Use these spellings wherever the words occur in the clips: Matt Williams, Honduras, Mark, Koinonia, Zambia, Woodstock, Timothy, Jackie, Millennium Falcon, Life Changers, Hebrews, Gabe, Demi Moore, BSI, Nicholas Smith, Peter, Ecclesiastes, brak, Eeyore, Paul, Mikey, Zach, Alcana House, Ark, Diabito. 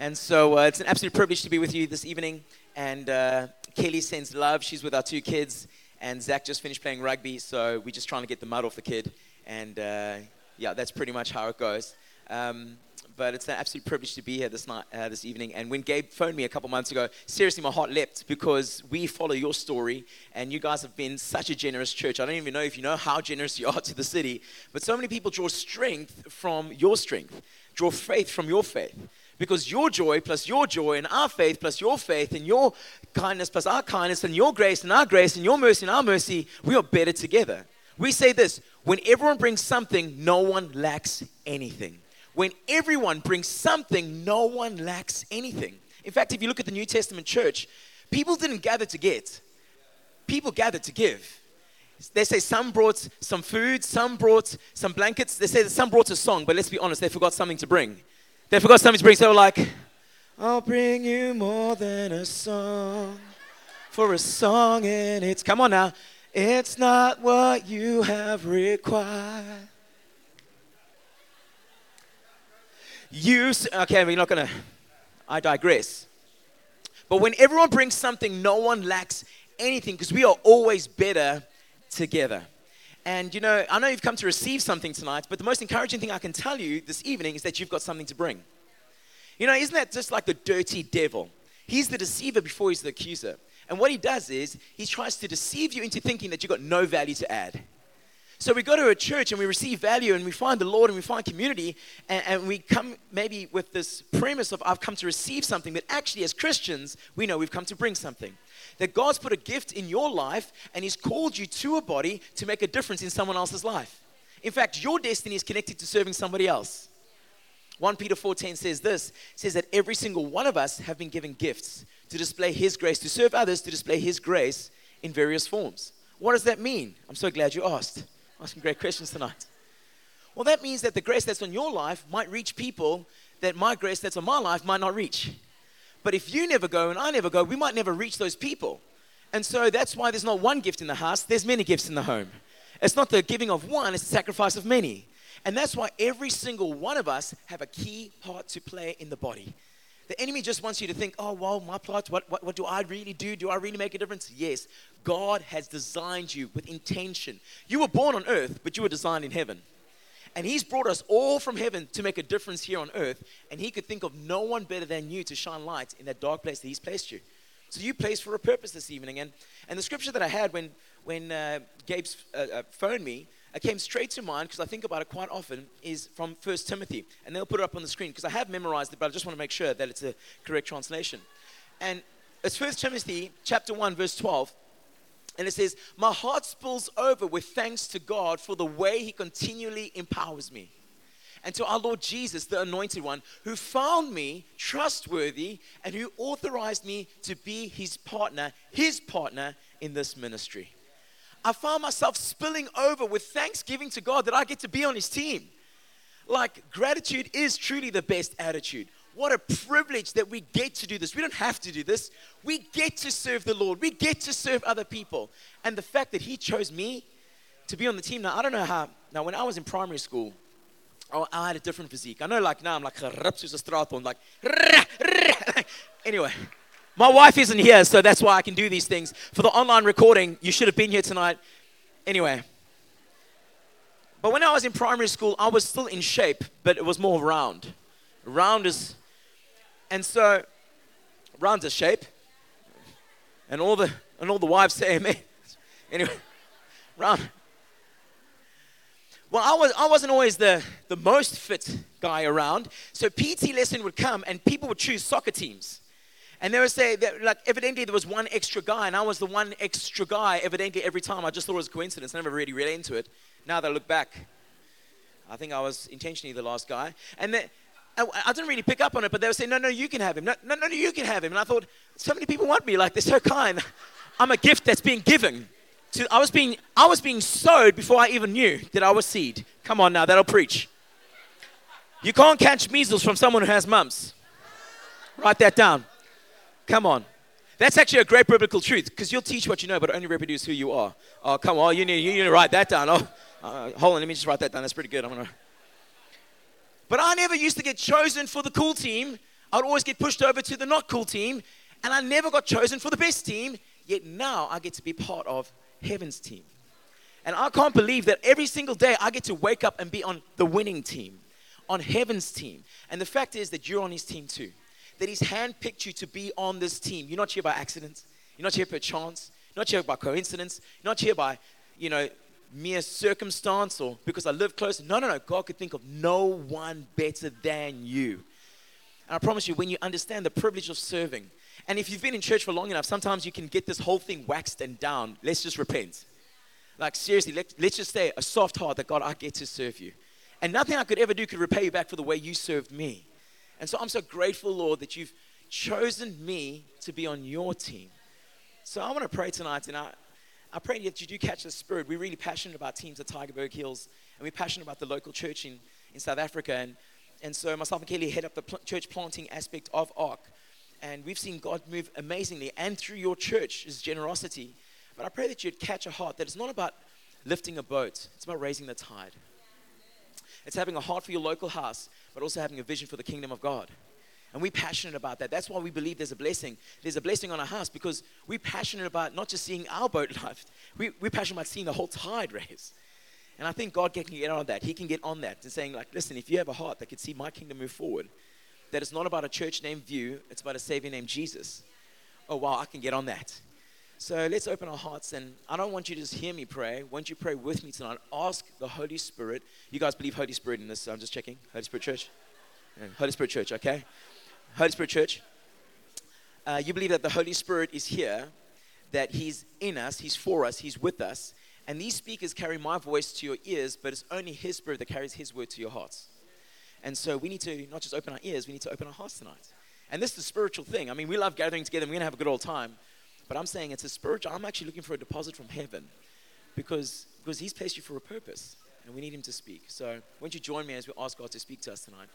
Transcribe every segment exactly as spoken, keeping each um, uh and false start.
And so uh, it's an absolute privilege to be with you this evening. And uh, Kelly sends love. She's with our two kids. And Zach just finished playing rugby, so we're just trying to get the mud off the kid. And uh, yeah, that's pretty much how it goes. Um, but it's an absolute privilege to be here this night, uh, this evening. And when Gabe phoned me a couple months ago, seriously, my heart leapt because we follow your story, and you guys have been such a generous church. I don't even know if you know how generous you are to the city, but so many people draw strength from your strength, draw faith from your faith. Because your joy plus your joy and our faith plus your faith and your kindness plus our kindness and your grace and our grace and your mercy and our mercy, we are better together. We say this, when everyone brings something, no one lacks anything. When everyone brings something, no one lacks anything. In fact, if you look at the New Testament church, people didn't gather to get. People gathered to give. They say some brought some food, some brought some blankets. They say that some brought a song, but let's be honest, they forgot something to bring. They forgot something to bring, so they were like, I'll bring you more than a song, for a song and it's, come on now, it's not what you have required. You, okay, we're not going to, I digress. But when everyone brings something, no one lacks anything, because we are always better together. And, you know, I know you've come to receive something tonight, but the most encouraging thing I can tell you this evening is that you've got something to bring. You know, isn't that just like the dirty devil? He's the deceiver before he's the accuser. And what he does is he tries to deceive you into thinking that you've got no value to add. So we go to a church and we receive value and we find the Lord and we find community and, and we come maybe with this premise of I've come to receive something, but actually as Christians, we know we've come to bring something. That God's put a gift in your life and He's called you to a body to make a difference in someone else's life. In fact, your destiny is connected to serving somebody else. First Peter four ten says this, says that every single one of us have been given gifts to display His grace, to serve others, to display His grace in various forms. What does that mean? I'm so glad you asked. Asking great questions tonight. Well, that means that the grace that's on your life might reach people that my grace that's on my life might not reach. But if you never go and I never go, we might never reach those people. And so that's why there's not one gift in the house, there's many gifts in the home. It's not the giving of one, it's the sacrifice of many. And that's why every single one of us have a key part to play in the body. The enemy just wants you to think, oh, well, my part, what, what, what do I really do? Do I really make a difference? Yes, God has designed you with intention. You were born on earth, but you were designed in heaven. And He's brought us all from heaven to make a difference here on earth. And He could think of no one better than you to shine light in that dark place that He's placed you. So you placed for a purpose this evening. And and the scripture that I had when, when uh, Gabe's uh, uh, phoned me, it came straight to mind because I think about it quite often, is from First Timothy. And they'll put it up on the screen because I have memorized it, but I just want to make sure that it's a correct translation. And it's First Timothy chapter one, verse twelve. And it says, my heart spills over with thanks to God for the way He continually empowers me. And to our Lord Jesus, the Anointed One, who found me trustworthy and who authorized me to be His partner, His partner in this ministry. I found myself spilling over with thanksgiving to God that I get to be on His team. Like, gratitude is truly the best attitude. What a privilege that we get to do this. We don't have to do this. We get to serve the Lord. We get to serve other people. And the fact that He chose me to be on the team. Now, I don't know how. Now, when I was in primary school, oh, I had a different physique. I know, like, now I'm like, like, anyway. My wife isn't here, so that's why I can do these things. For the online recording, you should have been here tonight. Anyway. But when I was in primary school, I was still in shape, but it was more round. Round is, and so, round is shape. And all the and all the wives say amen. Anyway, round. Well, I, was, I wasn't always the, the most fit guy around. So P T lesson would come, and people would choose soccer teams. And they would say, that, like, evidently there was one extra guy, and I was the one extra guy, evidently, every time. I just thought it was a coincidence. I never really read into it. Now that I look back, I think I was intentionally the last guy. And they, I, I didn't really pick up on it, but they would say, no, no, you can have him. No, no, no, you can have him. And I thought, so many people want me. Like, they're so kind. I'm a gift that's being given. To, I was being, I was being sowed before I even knew that I was seed. Come on now, that'll preach. You can't catch measles from someone who has mumps. Write that down. Come on. That's actually a great biblical truth because you'll teach what you know, but only reproduce who you are. Oh, come on. You need, you need to write that down. Oh, uh, hold on. Let me just write that down. That's pretty good. I'm gonna. But I never used to get chosen for the cool team. I'd always get pushed over to the not cool team, and I never got chosen for the best team, yet now I get to be part of heaven's team. And I can't believe that every single day I get to wake up and be on the winning team, on heaven's team. And the fact is that you're on his team too, that he's handpicked you to be on this team. You're not here by accident. You're not here by chance. You're not here by coincidence. You're not here by, you know, mere circumstance or because I live close. No, no, no. God could think of no one better than you. And I promise you, when you understand the privilege of serving, and if you've been in church for long enough, sometimes you can get this whole thing waxed and down. Let's just repent. Like, seriously, let, let's just say a soft heart that, God, I get to serve you. And nothing I could ever do could repay you back for the way you served me. And so I'm so grateful, Lord, that you've chosen me to be on your team. So I want to pray tonight, and I, I pray that you do catch the spirit. We're really passionate about teams at Tigerberg Hills, and we're passionate about the local church in, in South Africa. And, and so myself and Kelly head up the pl- church planting aspect of Ark. And we've seen God move amazingly, and through your church, his generosity. But I pray that you'd catch a heart that it's not about lifting a boat. It's about raising the tide. It's having a heart for your local house, but also having a vision for the kingdom of God. And we're passionate about that. That's why we believe there's a blessing. There's a blessing on our house because we're passionate about not just seeing our boat lift. We, we're passionate about seeing the whole tide raise. And I think God can get on that. He can get on that and saying, like, listen, if you have a heart that can see my kingdom move forward, that it's not about a church named View, it's about a Savior named Jesus. Oh, wow, I can get on that. So let's open our hearts, and I don't want you to just hear me pray. Won't you pray with me tonight? Ask the Holy Spirit. You guys believe Holy Spirit in this? I'm just checking. Holy Spirit Church? Yeah. Holy Spirit Church, okay. Holy Spirit Church, uh, you believe that the Holy Spirit is here, that he's in us, he's for us, he's with us. And these speakers carry my voice to your ears, but it's only his spirit that carries his word to your hearts. And so we need to not just open our ears, we need to open our hearts tonight. And this is a spiritual thing. I mean, we love gathering together, and we're going to have a good old time. But I'm saying it's a spiritual, I'm actually looking for a deposit from heaven because, because he's placed you for a purpose and we need him to speak. So won't you join me as we ask God to speak to us tonight?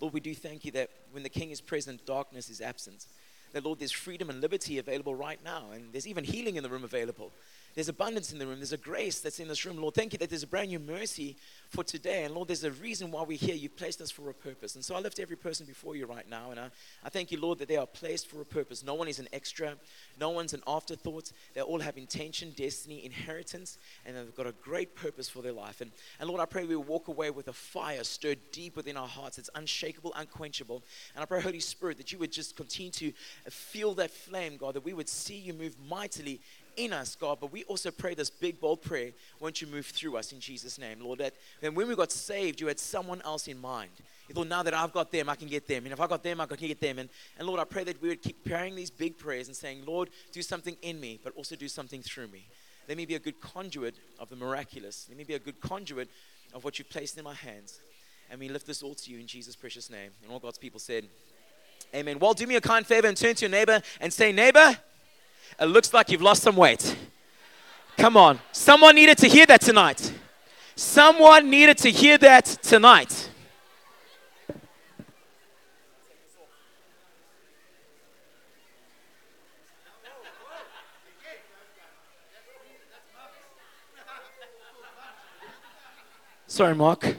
Lord, we do thank you that when the King is present, darkness is absent. That, Lord, there's freedom and liberty available right now. And there's even healing in the room available. There's abundance in the room. There's a grace that's in this room. Lord, thank you that there's a brand new mercy for today. And, Lord, there's a reason why we're here. You placed us for a purpose. And so I lift every person before you right now. And I, I thank you, Lord, that they are placed for a purpose. No one is an extra. No one's an afterthought. They all have intention, destiny, inheritance. And they've got a great purpose for their life. And, and Lord, I pray we walk away with a fire stirred deep within our hearts. It's unshakable, unquenchable. And I pray, Holy Spirit, that you would just continue to feel that flame, God, that we would see you move mightily in us, God, but we also pray this big, bold prayer, won't you move through us in Jesus' name, Lord, that and when we got saved, you had someone else in mind. You thought, now that I've got them, I can get them, and if I got them, I can get them, and, and Lord, I pray that we would keep praying these big prayers and saying, Lord, do something in me, but also do something through me. Let me be a good conduit of the miraculous. Let me be a good conduit of what you've placed in my hands, and we lift this all to you in Jesus' precious name, and all God's people said, Amen. Well, do me a kind favor and turn to your neighbor and say, neighbor, it looks like you've lost some weight. Come on. Someone needed to hear that tonight. Someone needed to hear that tonight. Sorry, Mark.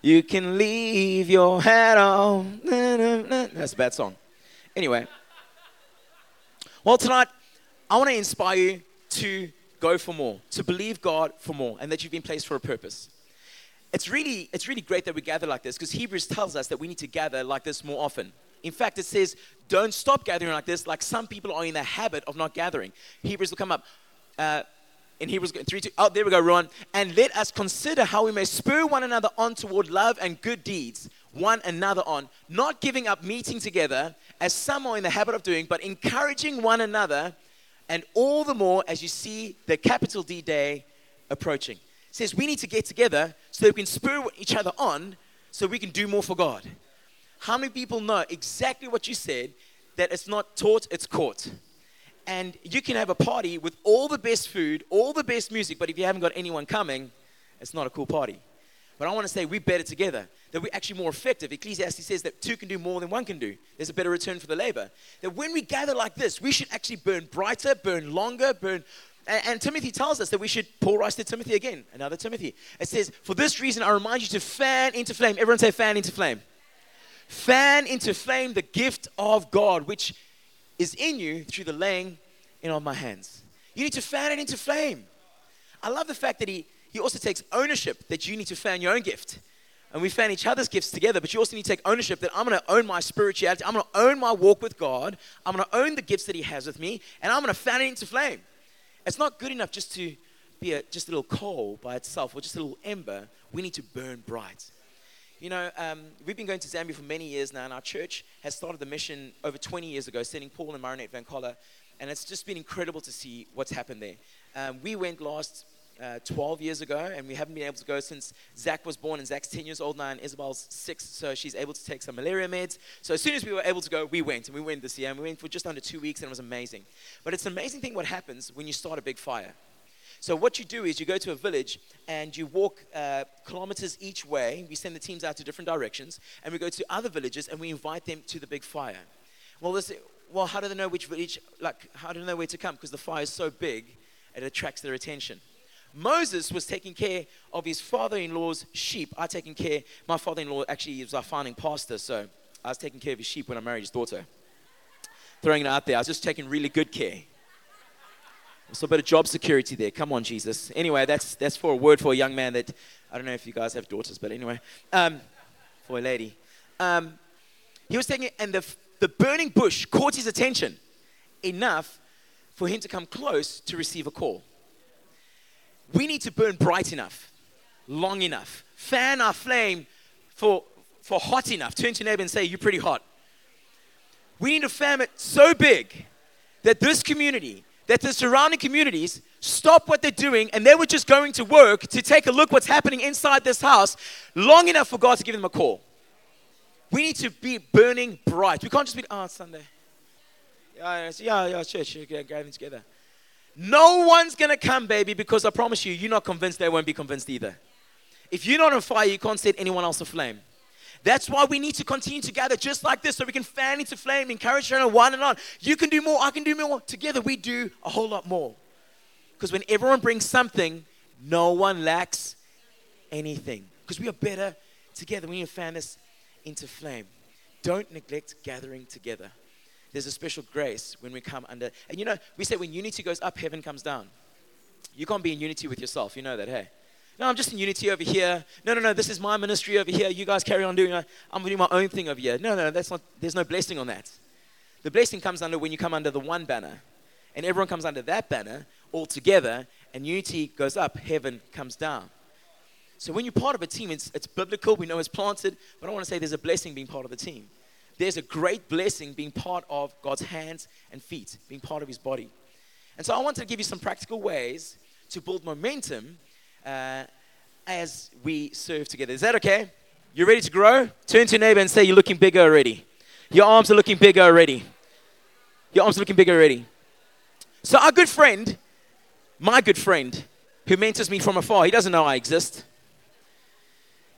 You can leave your hat on. That's a bad song. Anyway. Well, tonight, I want to inspire you to go for more, to believe God for more, and that you've been placed for a purpose. It's really, it's really great that we gather like this because Hebrews tells us that we need to gather like this more often. In fact, it says, don't stop gathering like this, like some people are in the habit of not gathering. Hebrews will come up. Uh, In Hebrews three two, oh, there we go, Rowan. And let us consider how we may spur one another on toward love and good deeds, one another on, not giving up meeting together, as some are in the habit of doing, but encouraging one another, and all the more as you see the capital D Day approaching. It says we need to get together so that we can spur each other on so we can do more for God. How many people know exactly what you said, that it's not taught, it's caught? And you can have a party with all the best food, all the best music, but if you haven't got anyone coming, it's not a cool party. But I want to say we're better together, that we're actually more effective. Ecclesiastes says that two can do more than one can do. There's a better return for the labor. That when we gather like this, we should actually burn brighter, burn longer, burn... And, and Timothy tells us that we should... Paul writes to Timothy again, another Timothy. It says, for this reason I remind you to fan into flame. Everyone say fan into flame. Fan into flame the gift of God, which is in you through the laying in on my hands. You need to fan it into flame. I love the fact that he, he also takes ownership that you need to fan your own gift. And we fan each other's gifts together, but you also need to take ownership that I'm going to own my spirituality. I'm going to own my walk with God. I'm going to own the gifts that he has with me, and I'm going to fan it into flame. It's not good enough just to be a, just a little coal by itself or just a little ember. We need to burn bright. You know, um, we've been going to Zambia for many years now, and our church has started the mission over twenty years ago, sending Paul and Marinette Van Collar, and it's just been incredible to see what's happened there. Um, we went last uh, twelve years ago, and we haven't been able to go since Zach was born, and Zach's ten years old now, and Isabel's six, so she's able to take some malaria meds. So as soon as we were able to go, we went, and we went this year, and we went for just under two weeks, and it was amazing. But it's an amazing thing what happens when you start a big fire. So what you do is you go to a village and you walk uh, kilometers each way. We send the teams out to different directions, and we go to other villages and we invite them to the big fire. Well, this, well, how do they know which village? Like, how do they know where to come? Because the fire is so big, it attracts their attention. Moses was taking care of his father-in-law's sheep. I taking care. My father-in-law actually was our founding pastor, so I was taking care of his sheep when I married his daughter. Throwing it out there, I was just taking really good care. So a bit of job security there. Come on, Jesus. Anyway, that's that's for a word for a young man that, I don't know if you guys have daughters, but anyway, um, for a lady. Um, he was taking it, and the the burning bush caught his attention enough for him to come close to receive a call. We need to burn bright enough, long enough, fan our flame for, for hot enough. Turn to your neighbor and say, you're pretty hot. We need to fan it so big that this community... that the surrounding communities stop what they're doing, and they were just going to work to take a look what's happening inside this house long enough for God to give them a call. We need to be burning bright. We can't just be, oh, it's Sunday. Yeah, yeah, yeah, church, you're gathering together. No one's going to come, baby, because I promise you, you're not convinced, they won't be convinced either. If you're not on fire, you can't set anyone else aflame. That's why we need to continue to gather just like this, so we can fan into flame, encourage one another. You can do more, I can do more. Together we do a whole lot more. Because when everyone brings something, no one lacks anything. Because we are better together. We need to fan this into flame. Don't neglect gathering together. There's a special grace when we come under. And you know, we say when unity goes up, heaven comes down. You can't be in unity with yourself. You know that, hey? No, I'm just in unity over here. No, no, no, this is my ministry over here. You guys carry on doing it. I'm doing my own thing over here. No, no, that's not, there's no blessing on that. The blessing comes under when you come under the one banner, and everyone comes under that banner all together, and unity goes up, heaven comes down. So when you're part of a team, it's, it's biblical, we know it's planted, but I want to say there's a blessing being part of a team. There's a great blessing being part of God's hands and feet, being part of his body. And so I want to give you some practical ways to build momentum Uh, as we serve together. Is that okay? You ready to grow? Turn to your neighbor and say, you're looking bigger already. Your arms are looking bigger already. Your arms are looking bigger already. So our good friend, my good friend, who mentors me from afar, he doesn't know I exist.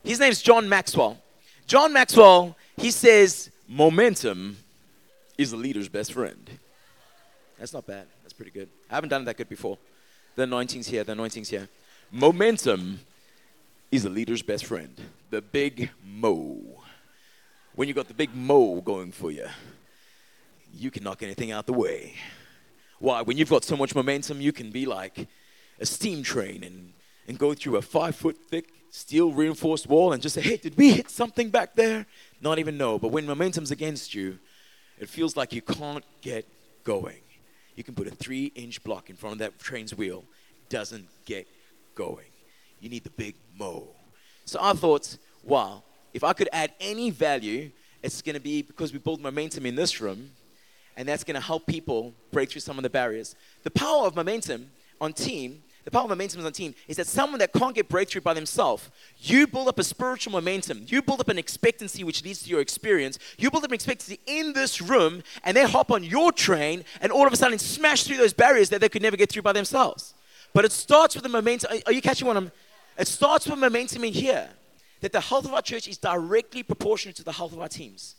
His name's John Maxwell. John Maxwell, he says, momentum is the leader's best friend. That's not bad. That's pretty good. I haven't done that good before. The anointing's here. The anointing's here. Momentum is a leader's best friend. The big mo. When you got the big mo going for you, you can knock anything out the way. Why? When you've got so much momentum, you can be like a steam train and, and go through a five-foot thick steel reinforced wall and just say, hey, did we hit something back there? Not even know. But when momentum's against you, it feels like you can't get going. You can put a three-inch block in front of that train's wheel. It doesn't get going. You need the big mo. So I thought, wow, if I could add any value, it's going to be because we build momentum in this room, and that's going to help people break through some of the barriers. The power of momentum on team, the power of momentum on team is that someone that can't get breakthrough by themselves, you build up a spiritual momentum. You build up an expectancy which leads to your experience. You build up an expectancy in this room, and they hop on your train and all of a sudden smash through those barriers that they could never get through by themselves. But it starts with the momentum. Are you catching what I'm? It starts with momentum in here. That the health of our church is directly proportional to the health of our teams.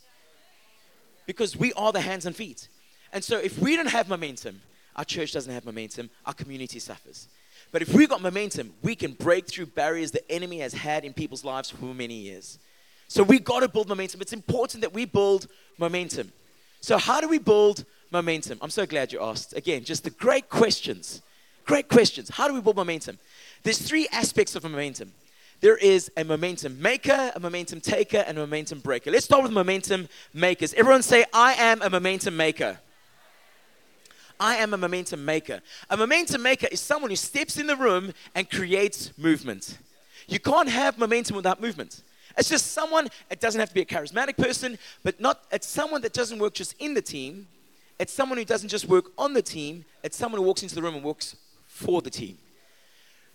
Because we are the hands and feet. And so if we don't have momentum, our church doesn't have momentum, our community suffers. But if we've got momentum, we can break through barriers the enemy has had in people's lives for many years. So we got to build momentum. It's important that we build momentum. So how do we build momentum? I'm so glad you asked. Again, just the great questions. Great questions. How do we build momentum? There's three aspects of momentum. There is a momentum maker, a momentum taker, and a momentum breaker. Let's start with momentum makers. Everyone say, I am a momentum maker. I am a momentum maker. A momentum maker is someone who steps in the room and creates movement. You can't have momentum without movement. It's just someone, it doesn't have to be a charismatic person, but not. It's someone that doesn't work just in the team. It's someone who doesn't just work on the team. It's someone who walks into the room and works for the team.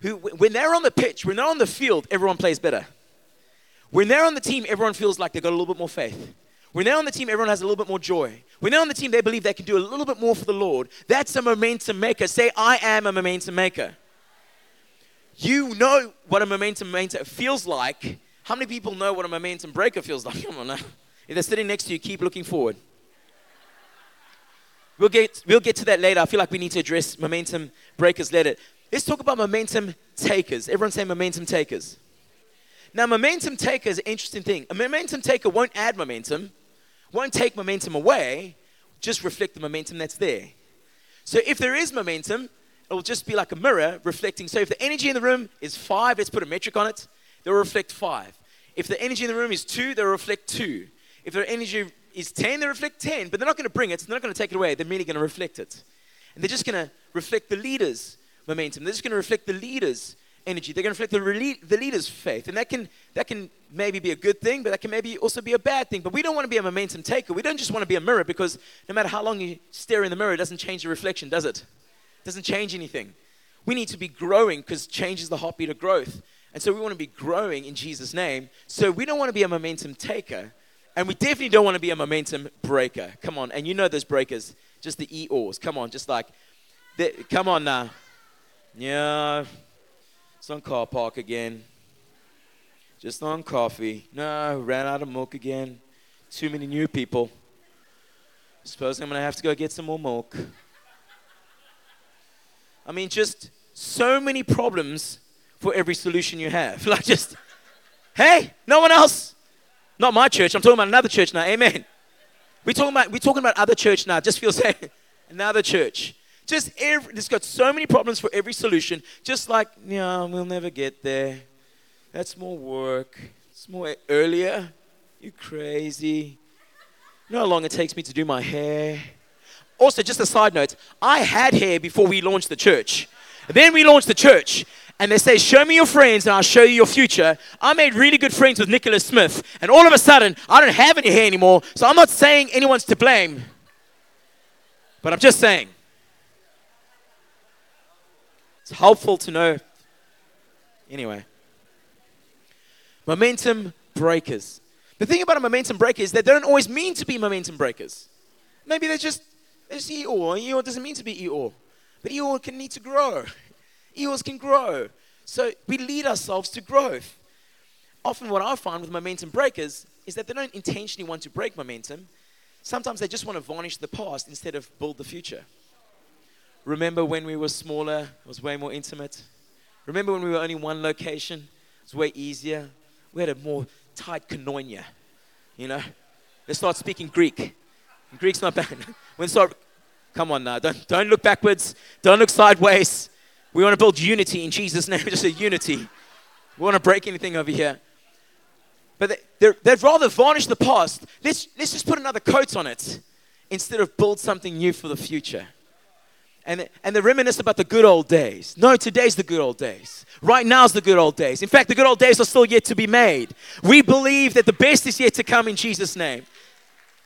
Who, when they're on the pitch, when they're on the field, everyone plays better. When they're on the team, everyone feels like they've got a little bit more faith. When they're on the team, everyone has a little bit more joy. When they're on the team, they believe they can do a little bit more for the Lord. That's a momentum maker. Say, I am a momentum maker. You know what a momentum maker feels like. How many people know what a momentum breaker feels like? Come on now. If they're sitting next to you, keep looking forward. We'll get, we'll get to that later. I feel like we need to address momentum breakers later. Let's talk about momentum takers. Everyone say momentum takers. Now, momentum taker is an interesting thing. A momentum taker won't add momentum, won't take momentum away, just reflect the momentum that's there. So if there is momentum, it will just be like a mirror reflecting. So if the energy in the room is five, let's put a metric on it, they'll reflect five. If the energy in the room is two, they'll reflect two. If their energy is ten, they reflect ten, but they're not going to bring it. They're not going to take it away. They're merely going to reflect it. And they're just going to reflect the leader's momentum. They're just going to reflect the leader's energy. They're going to reflect the, re- the leader's faith. And that can that can maybe be a good thing, but that can maybe also be a bad thing. But we don't want to be a momentum taker. We don't just want to be a mirror, because no matter how long you stare in the mirror, it doesn't change the reflection, does it? It doesn't change anything. We need to be growing, because change is the heartbeat of growth. And so we want to be growing in Jesus' name. So we don't want to be a momentum taker, and we definitely don't want to be a momentum breaker. Come on. And you know those breakers, just the Eeyores. Come on, just like, they, come on now. Yeah, it's on car park again. Just on coffee. No, ran out of milk again. Too many new people. Suppose I'm going to have to go get some more milk. I mean, just so many problems for every solution you have. Like just, hey, no one else. Not my church. I'm talking about another church now. Amen. We're talking about, we're talking about other church now. Just feel safe. Another church. Just every, it's got so many problems for every solution. Just like, yeah, we'll never get there. That's more work. It's more earlier. You crazy. You know how long it takes me to do my hair? Also, just a side note, I had hair before we launched the church. Then we launched the church. And they say, show me your friends and I'll show you your future. I made really good friends with Nicholas Smith. And all of a sudden, I don't have any hair anymore. So I'm not saying anyone's to blame. But I'm just saying. It's helpful to know. Anyway, momentum breakers. The thing about a momentum breaker is they don't always mean to be momentum breakers. Maybe they're just, they're just Eeyore. Eeyore doesn't mean to be Eeyore. But Eeyore can need to grow. Eeyores can grow. So we lead ourselves to growth. Often what I find with momentum breakers is that they don't intentionally want to break momentum. Sometimes they just want to varnish the past instead of build the future. Remember when we were smaller, it was way more intimate. Remember when we were only one location, it was way easier. We had a more tight koinonia, you know. Let's start speaking Greek. Greek's not bad. When start, come on now, don't, don't look backwards. Don't look sideways. We want to build unity in Jesus' name, just a unity. We want to break anything over here. But they, they'd rather varnish the past. Let's, let's just put another coat on it instead of build something new for the future. And, and they reminisce about the good old days. No, today's the good old days. Right now's the good old days. In fact, the good old days are still yet to be made. We believe that the best is yet to come in Jesus' name.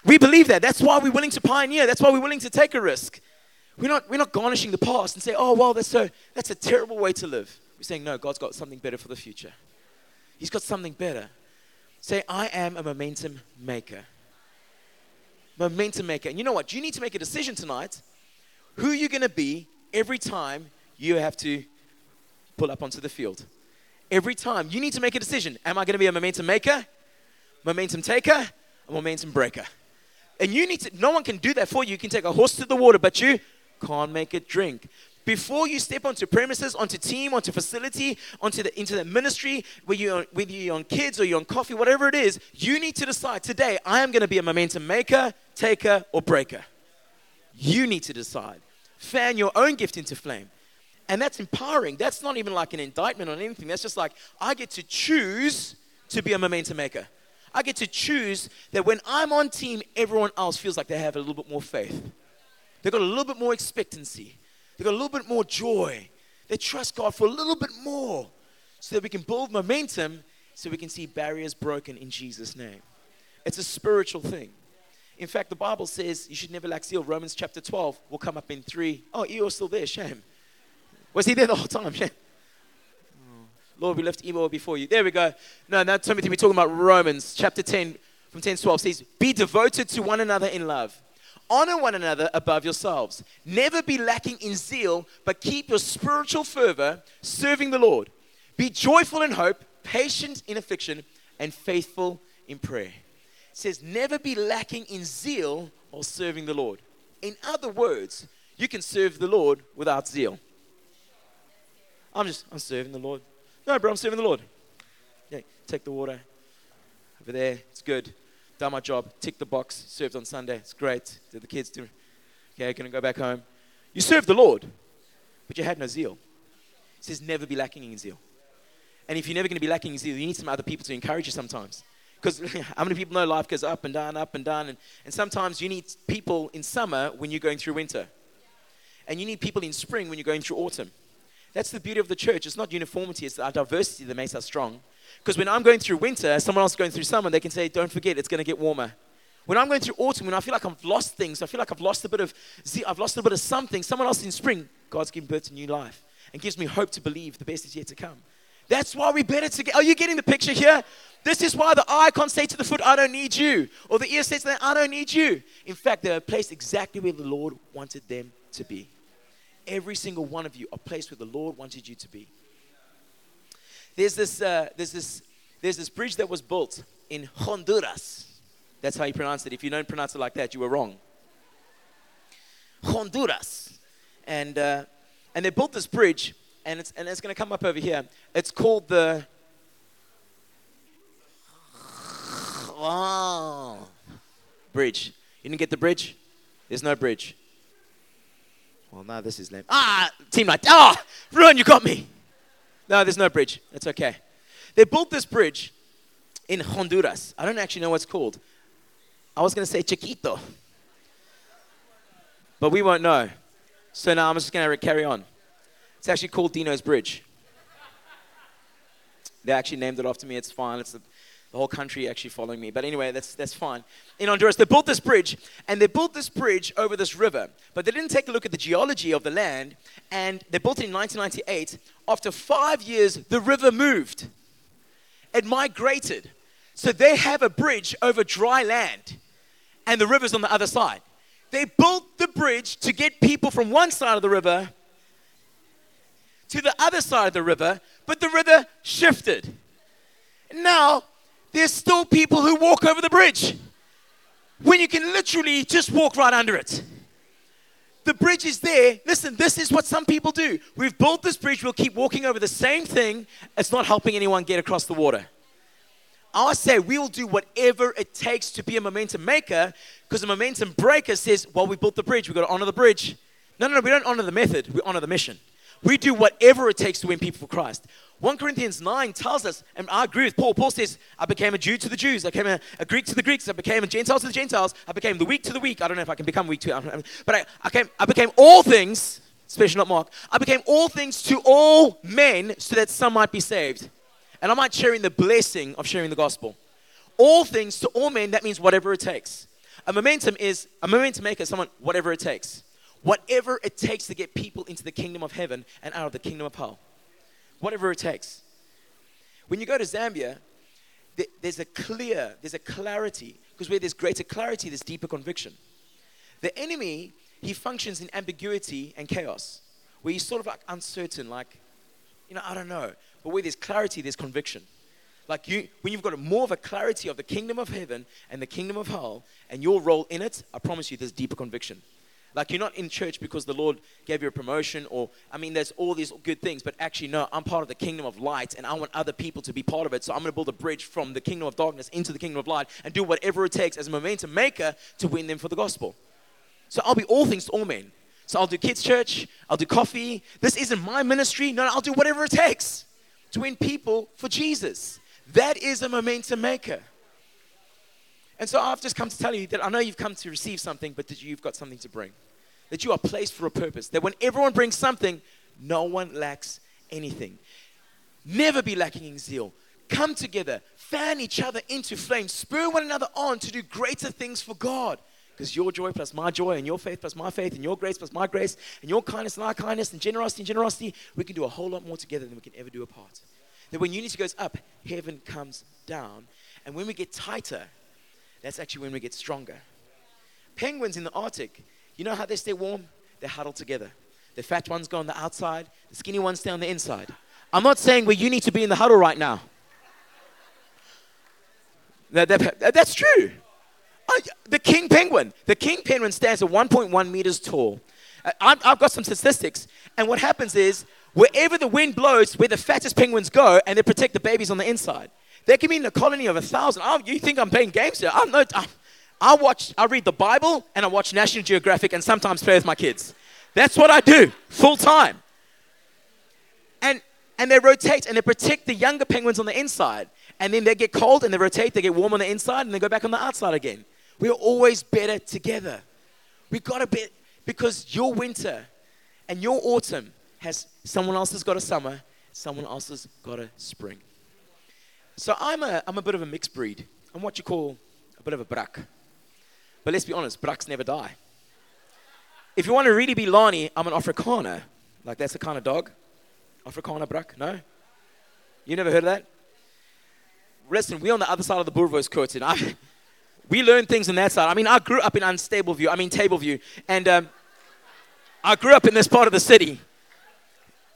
We believe that. That's why we're willing to pioneer. That's why we're willing to take a risk. We're not, we're not garnishing the past and say, oh, well, that's, so, that's a terrible way to live. We're saying, no, God's got something better for the future. He's got something better. Say, I am a momentum maker. Momentum maker. And you know what? You need to make a decision tonight. Who are you going to be every time you have to pull up onto the field? Every time. You need to make a decision. Am I going to be a momentum maker, momentum taker, or momentum breaker? And you need to, no one can do that for you. You can take a horse to the water, but you can't make it drink. Before you step onto premises, onto team, onto facility, onto the internet ministry, whether you're, whether you're on kids or you're on coffee, whatever it is, you need to decide today, I am going to be a momentum maker, taker, or breaker. You need to decide. Fan your own gift into flame. And that's empowering. That's not even like an indictment on anything. That's just like, I get to choose to be a momentum maker. I get to choose that when I'm on team, everyone else feels like they have a little bit more faith. They've got a little bit more expectancy. They've got a little bit more joy. They trust God for a little bit more so that we can build momentum so we can see barriers broken in Jesus' name. It's a spiritual thing. In fact, the Bible says you should never lack zeal. Romans chapter twelve will come up in three. Oh, Eeyore's still there. Shame. Was he there the whole time? Shame. Lord, we left Eeyore before you. There we go. No, now Timothy, we're talking about Romans chapter ten from ten to twelve. It says, be devoted to one another in love. Honor one another above yourselves. Never be lacking in zeal, but keep your spiritual fervor, serving the Lord. Be joyful in hope, patient in affliction, and faithful in prayer. It says, never be lacking in zeal or serving the Lord. In other words, you can serve the Lord without zeal. I'm just, I'm serving the Lord. No, bro, I'm serving the Lord. Yeah, take the water over there. It's good. Done my job. Tick the box. Served on Sunday. It's great. Did the kids do it? Okay, gonna go back home. You served the Lord, but you had no zeal. It says never be lacking in zeal. And if you're never gonna be lacking in zeal, you need some other people to encourage you sometimes. Because how many people know life goes up and down, up and down, and, and sometimes you need people in summer when you're going through winter. And you need people in spring when you're going through autumn. That's the beauty of the church. It's not uniformity. It's our diversity that makes us strong. Because when I'm going through winter, someone else is going through summer, they can say, don't forget, it's going to get warmer. When I'm going through autumn, when I feel like I've lost things, I feel like I've lost a bit of see, I've lost a bit of something, someone else in spring, God's giving birth to new life and gives me hope to believe the best is yet to come. That's why we're better together. Are you getting the picture here? This is why the eye can't say to the foot, I don't need you. Or the ear says, I don't need you. In fact, they are placed exactly where the Lord wanted them to be. Every single one of you are placed where the Lord wanted you to be. There's this, uh, there's this, there's this bridge that was built in Honduras. That's how you pronounce it. If you don't pronounce it like that, you were wrong. Honduras, and uh, and they built this bridge, and it's and it's going to come up over here. It's called the. Oh, bridge. You didn't get the bridge? There's no bridge. Well, now this is lame. Ah, team night. Ah, Rowan, you got me. No, there's no bridge. That's okay. They built this bridge in Honduras. I don't actually know what it's called. I was going to say Chiquito. But we won't know. So now I'm just going to carry on. It's actually called Dino's Bridge. They actually named it after me. It's fine. It's the, the whole country actually following me. But anyway, that's that's fine. In Honduras, they built this bridge. And they built this bridge over this river. But they didn't take a look at the geology of the land. And they built it in nineteen ninety-eight. After five years, the river moved. It migrated. So they have a bridge over dry land. And the river's on the other side. They built the bridge to get people from one side of the river to the other side of the river. But the river shifted. Now, there's still people who walk over the bridge when you can literally just walk right under it. The bridge is there. Listen, this is what some people do. We've built this bridge. We'll keep walking over the same thing. It's not helping anyone get across the water. I say we'll do whatever it takes to be a momentum maker, because a momentum breaker says, well, we built the bridge. We've got to honor the bridge. No, no, no. We don't honor the method. We honor the mission. We do whatever it takes to win people for Christ. First Corinthians nine tells us, and I agree with Paul. Paul says, I became a Jew to the Jews. I became a, a Greek to the Greeks. I became a Gentile to the Gentiles. I became the weak to the weak. I don't know if I can become weak too. But I, I, came, I became all things, especially not Mark. I became all things to all men so that some might be saved. And I might share in the blessing of sharing the gospel. All things to all men, that means whatever it takes. A momentum is, a momentum maker is someone, whatever it takes. Whatever it takes to get people into the kingdom of heaven and out of the kingdom of hell. Whatever it takes. When you go to Zambia, th- there's a clear, there's a clarity. Because where there's greater clarity, there's deeper conviction. The enemy, he functions in ambiguity and chaos. Where he's sort of like uncertain, like, you know, I don't know. But where there's clarity, there's conviction. Like you, when you've got a more of a clarity of the kingdom of heaven and the kingdom of hell and your role in it, I promise you there's deeper conviction. Like, you're not in church because the Lord gave you a promotion, or, I mean, there's all these good things, but actually, no, I'm part of the kingdom of light, and I want other people to be part of it, so I'm going to build a bridge from the kingdom of darkness into the kingdom of light and do whatever it takes as a momentum maker to win them for the gospel. So I'll be all things to all men. So I'll do kids' church, I'll do coffee. This isn't my ministry. No, no, I'll do whatever it takes to win people for Jesus. That is a momentum maker. And so I've just come to tell you that I know you've come to receive something, but that you've got something to bring. That you are placed for a purpose. That when everyone brings something, no one lacks anything. Never be lacking in zeal. Come together. Fan each other into flame. Spur one another on to do greater things for God. Because your joy plus my joy, and your faith plus my faith, and your grace plus my grace, and your kindness and our kindness, and generosity and generosity, we can do a whole lot more together than we can ever do apart. That when unity goes up, heaven comes down. And when we get tighter, that's actually when we get stronger. Penguins in the Arctic, you know how they stay warm? They huddle together. The fat ones go on the outside, the skinny ones stay on the inside. I'm not saying where you need to be in the huddle right now. That, that, that's true. The king penguin. The king penguin stands at one point one meters tall. I've got some statistics. And what happens is, wherever the wind blows, where the fattest penguins go, and they protect the babies on the inside. There can be in a colony of a thousand. Oh, you think I'm playing games here? I'm not, I'm, I watch, I read the Bible, and I watch National Geographic, and sometimes play with my kids. That's what I do, full time. And and they rotate, and they protect the younger penguins on the inside. And then they get cold, and they rotate, they get warm on the inside, and they go back on the outside again. We're always better together. We got to be, because your winter and your autumn has, someone else has got a summer, someone else has got a spring. So I'm a, I'm a bit of a mixed breed. I'm what you call a bit of a brak. But let's be honest, braks never die. If you want to really be Lani, I'm an Afrikaner. Like, that's the kind of dog. Afrikaner brak, no? You never heard of that? Listen, we're on the other side of the Boerewors curtain. I, we learned things on that side. I mean, I grew up in unstable view, I mean table view. And um, I grew up in this part of the city.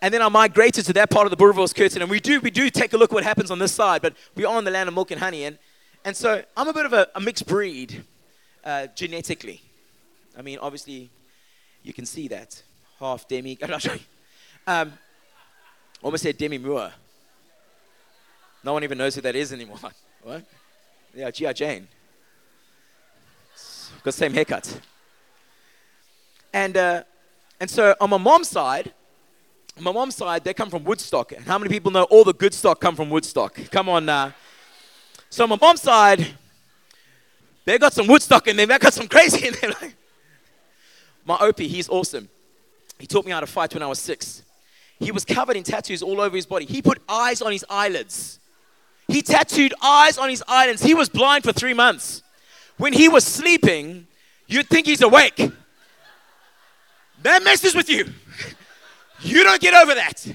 And then I migrated to that part of the Boerewors curtain. And we do, we do take a look at what happens on this side, but we are on the land of milk and honey. And, and so I'm a bit of a, a mixed breed uh, genetically. I mean, obviously, you can see that. Half Demi, um, almost said Demi Moore. No one even knows who that is anymore. What? Yeah, G I Jane. Got the same haircut. And, uh, and so on my mom's side, My mom's side, they come from Woodstock. And how many people know all the good stock come from Woodstock? Come on now. So my mom's side, they got some Woodstock in them. They got some crazy in them. My Opie, he's awesome. He taught me how to fight when I was six. He was covered in tattoos all over his body. He put eyes on his eyelids. He tattooed eyes on his eyelids. He was blind for three months. When he was sleeping, you'd think he's awake. That messes with you. You don't get over that.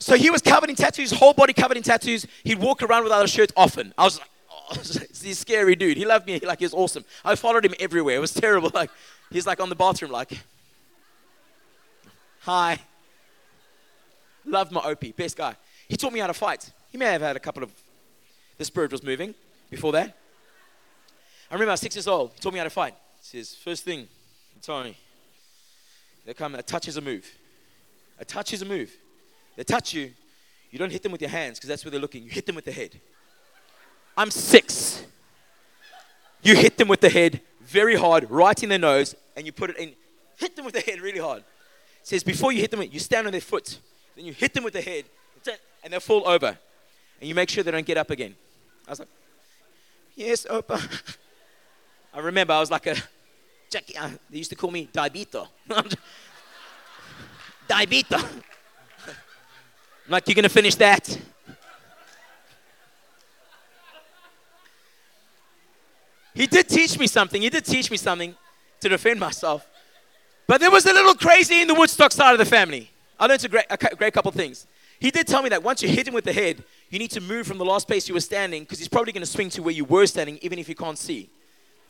So he was covered in tattoos, whole body covered in tattoos. He'd walk around without a shirt often. I was like, oh, he's a scary dude. He loved me. Like, he was awesome. I followed him everywhere. It was terrible. Like, he's like on the bathroom, like, hi. Loved my Opie, best guy. He taught me how to fight. He may have had a couple of, the spirit was moving before that. I remember I was six years old. He taught me how to fight. He says, first thing, Tony, they come, a touch is a move. A touch is a move. They touch you, you don't hit them with your hands because that's where they're looking. You hit them with the head. I'm six. You hit them with the head very hard, right in their nose, and you put it in. Hit them with the head really hard. It says before you hit them, you stand on their foot. Then you hit them with the head, and they'll fall over. And you make sure they don't get up again. I was like, yes, Opa. I remember I was like a, Jackie, uh, they used to call me Diabito. Diabito. I'm like, you're going to finish that. He did teach me something. He did teach me something to defend myself. But there was a little crazy in the Woodstock side of the family. I learned a great, a great couple things. He did tell me that once you hit him with the head, you need to move from the last place you were standing because he's probably going to swing to where you were standing even if you can't see.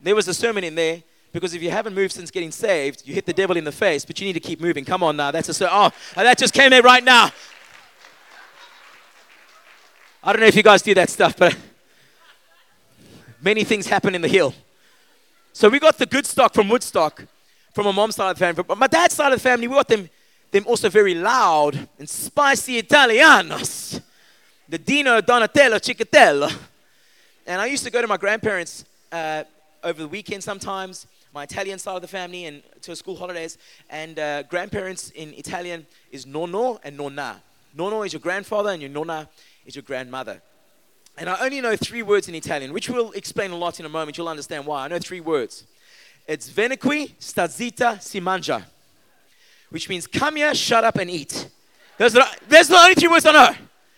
There was a sermon in there. Because if you haven't moved since getting saved, you hit the devil in the face, but you need to keep moving. Come on now. That's a, oh, that just came there right now. I don't know if you guys do that stuff, but many things happen in the hill. So we got the good stock from Woodstock, from my mom's side of the family. But my dad's side of the family, we got them, them also very loud and spicy Italianos. The Dino Donatello Cicatello. And I used to go to my grandparents uh, over the weekend sometimes, my Italian side of the family, and to school holidays. And uh, grandparents in Italian is nonno and nonna. Nonno is your grandfather and your nonna is your grandmother. And I only know three words in Italian, which we'll explain a lot in a moment. You'll understand why. I know three words. It's vieni qui, sta zitta, si mangia, which means come here, shut up, and eat. Those are, those are the only three words I know,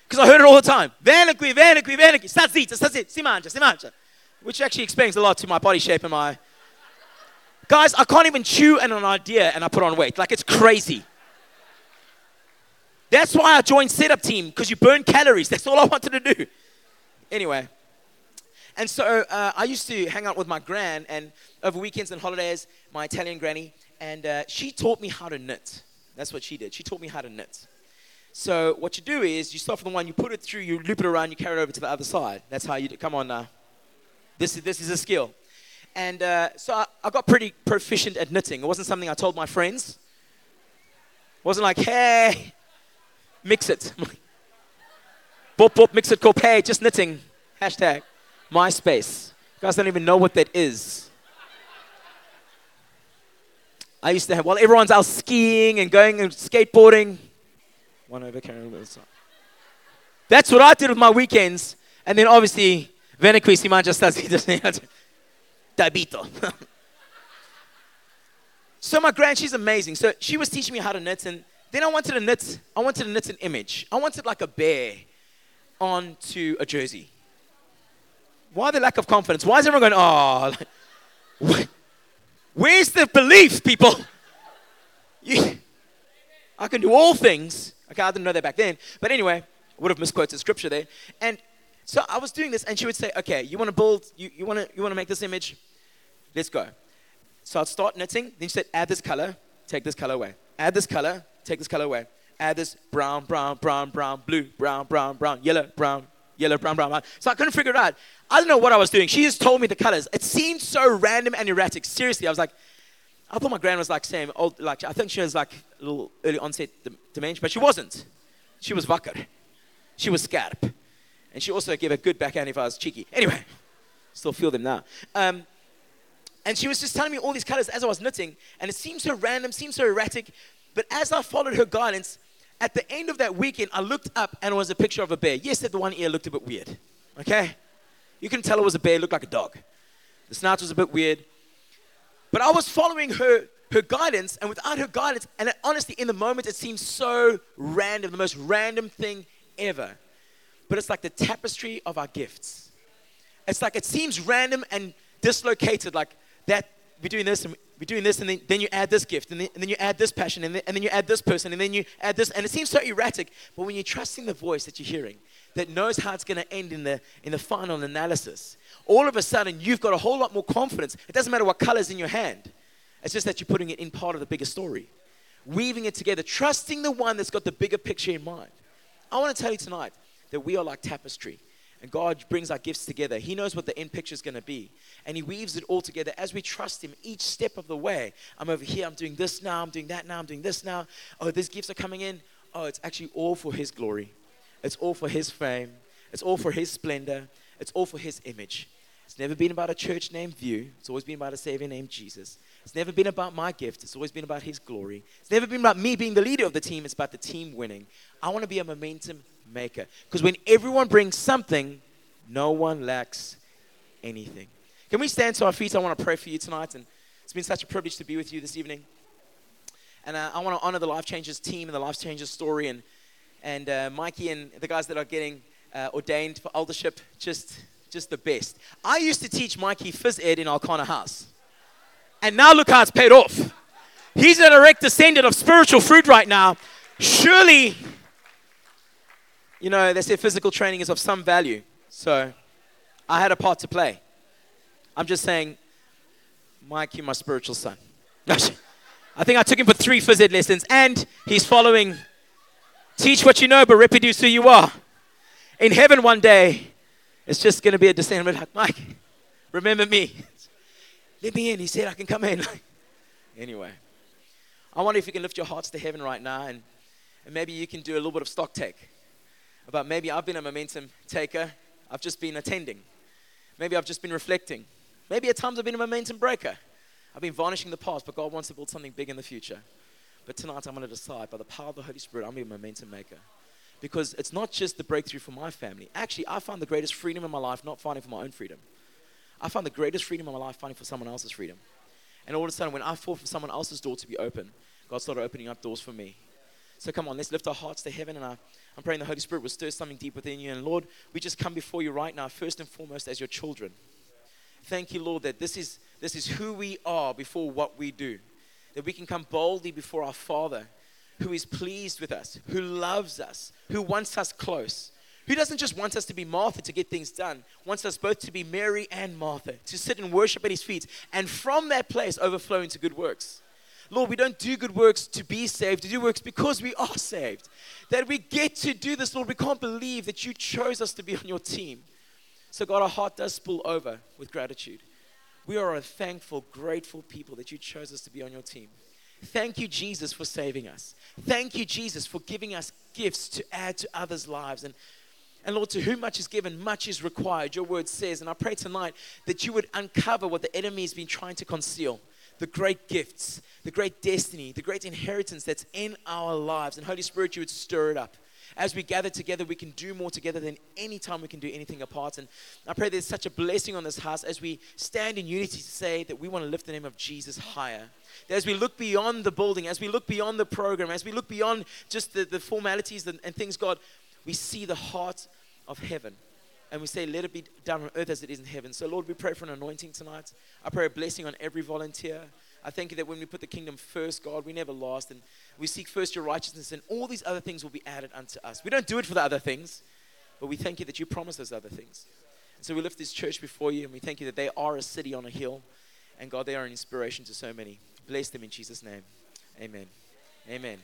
because I heard it all the time. Vieni qui, vieni qui, vieni qui, sta zitta, sta zitta, si mangia, si mangia, which actually explains a lot to my body shape and my... Guys, I can't even chew an idea and I put on weight. Like, it's crazy. That's why I joined setup team, because you burn calories. That's all I wanted to do. Anyway, and so uh, I used to hang out with my gran, and over weekends and holidays, my Italian granny, and uh, she taught me how to knit. That's what she did. She taught me how to knit. So what you do is you start from the one, you put it through, you loop it around, you carry it over to the other side. That's how you do. Come on now. This is, this is a skill. And uh, so I, I got pretty proficient at knitting. It wasn't something I told my friends. It wasn't like, hey, mix it. Bop, bop, mix it, cop, hey, just knitting. Hashtag MySpace. You guys don't even know what that is. I used to have, while well, everyone's out skiing and going and skateboarding. One over, carrying a little. That's what I did with my weekends. And then obviously, Venequi Siman just does Diabito. So my gran, she's amazing. So she was teaching me how to knit. And then I wanted to knit, I wanted to knit an image. I wanted like a bear onto a jersey. Why the lack of confidence? Why is everyone going, oh, like, wh- where's the belief, people? You, I can do all things. Okay, I didn't know that back then. But anyway, I would have misquoted scripture there. And so I was doing this, and she would say, okay, you want to build, you, you want to you want to make this image? Let's go. So I'd start knitting. Then she said, add this color, take this color away. Add this color, take this color away. Add this brown, brown, brown, brown, blue, brown, brown, brown, yellow, brown, yellow, brown, brown, brown. So I couldn't figure it out. I don't know what I was doing. She just told me the colors. It seemed so random and erratic. Seriously, I was like, I thought my gran was like same old, like I think she was like a little early onset dementia, but she wasn't. She was wakker. She was scarp. And she also gave a good backhand if I was cheeky. Anyway, still feel them now. Um, and she was just telling me all these colors as I was knitting, and it seemed so random, seemed so erratic, but as I followed her guidance, at the end of that weekend, I looked up and it was a picture of a bear. Yes, that one ear looked a bit weird, okay? You can tell it was a bear, it looked like a dog. The snout was a bit weird. But I was following her her guidance, and without her guidance, and it, honestly, in the moment, it seemed so random, the most random thing ever. But it's like the tapestry of our gifts. It's like it seems random and dislocated, like that we're doing this and we're doing this, and then, then you add this gift, and then, and then you add this passion, and then, and then you add this person, and then you add this, and it seems so erratic. But when you're trusting the voice that you're hearing, that knows how it's going to end in the in the final analysis, all of a sudden you've got a whole lot more confidence. It doesn't matter what color's in your hand. It's just that you're putting it in part of the bigger story, weaving it together, trusting the one that's got the bigger picture in mind. I want to tell you tonight that we are like tapestry. And God brings our gifts together. He knows what the end picture is going to be. And he weaves it all together as we trust him each step of the way. I'm over here. I'm doing this now. I'm doing that now. I'm doing this now. Oh, these gifts are coming in. Oh, it's actually all for his glory. It's all for his fame. It's all for his splendor. It's all for his image. It's never been about a church named View. It's always been about a savior named Jesus. It's never been about my gift. It's always been about his glory. It's never been about me being the leader of the team. It's about the team winning. I want to be a momentum maker. Because when everyone brings something, no one lacks anything. Can we stand to our feet? I want to pray for you tonight. And it's been such a privilege to be with you this evening. And uh, I want to honor the Life Changers team and the Life Changers story. And and uh, Mikey and the guys that are getting uh, ordained for eldership, just, just the best. I used to teach Mikey phys ed in Alcana House. And now look how it's paid off. He's a direct descendant of spiritual fruit right now. Surely... You know, they say physical training is of some value. So I had a part to play. I'm just saying, Mikey, my spiritual son. I think I took him for three phys ed lessons, and he's following. Teach what you know, but reproduce who you are. In heaven one day, it's just going to be a descendant like, Mike, remember me. Let me in. He said, I can come in. Anyway, I wonder if you can lift your hearts to heaven right now, and, and maybe you can do a little bit of stock take. About maybe I've been a momentum taker. I've just been attending. Maybe I've just been reflecting. Maybe at times I've been a momentum breaker. I've been varnishing the past, but God wants to build something big in the future. But tonight I'm going to decide by the power of the Holy Spirit, I'm going to be a momentum maker. Because it's not just the breakthrough for my family. Actually, I found the greatest freedom in my life not fighting for my own freedom. I found the greatest freedom in my life fighting for someone else's freedom. And all of a sudden, when I fought for someone else's door to be open, God started opening up doors for me. So come on, let's lift our hearts to heaven, and I, I'm praying the Holy Spirit will stir something deep within you. And Lord, we just come before you right now, first and foremost, as your children. Thank you, Lord, that this is, this is who we are before what we do. That we can come boldly before our Father, who is pleased with us, who loves us, who wants us close, who doesn't just want us to be Martha to get things done, wants us both to be Mary and Martha, to sit and worship at his feet, and from that place overflow into good works. Lord, we don't do good works to be saved, to do works because we are saved. That we get to do this, Lord, we can't believe that you chose us to be on your team. So God, our heart does spill over with gratitude. We are a thankful, grateful people that you chose us to be on your team. Thank you, Jesus, for saving us. Thank you, Jesus, for giving us gifts to add to others' lives. And And Lord, to whom much is given, much is required, your word says. And I pray tonight that you would uncover what the enemy has been trying to conceal. The great gifts, the great destiny, the great inheritance that's in our lives. And Holy Spirit, you would stir it up. As we gather together, we can do more together than any time we can do anything apart. And I pray there's such a blessing on this house as we stand in unity to say that we want to lift the name of Jesus higher. That as we look beyond the building, as we look beyond the program, as we look beyond just the, the formalities and, and things, God, we see the heart of heaven. And we say, let it be done on earth as it is in heaven. So, Lord, we pray for an anointing tonight. I pray a blessing on every volunteer. I thank you that when we put the kingdom first, God, we never last. And we seek first your righteousness, and all these other things will be added unto us. We don't do it for the other things, but we thank you that you promise us other things. And so we lift this church before you, and we thank you that they are a city on a hill. And, God, they are an inspiration to so many. Bless them in Jesus' name. Amen. Amen.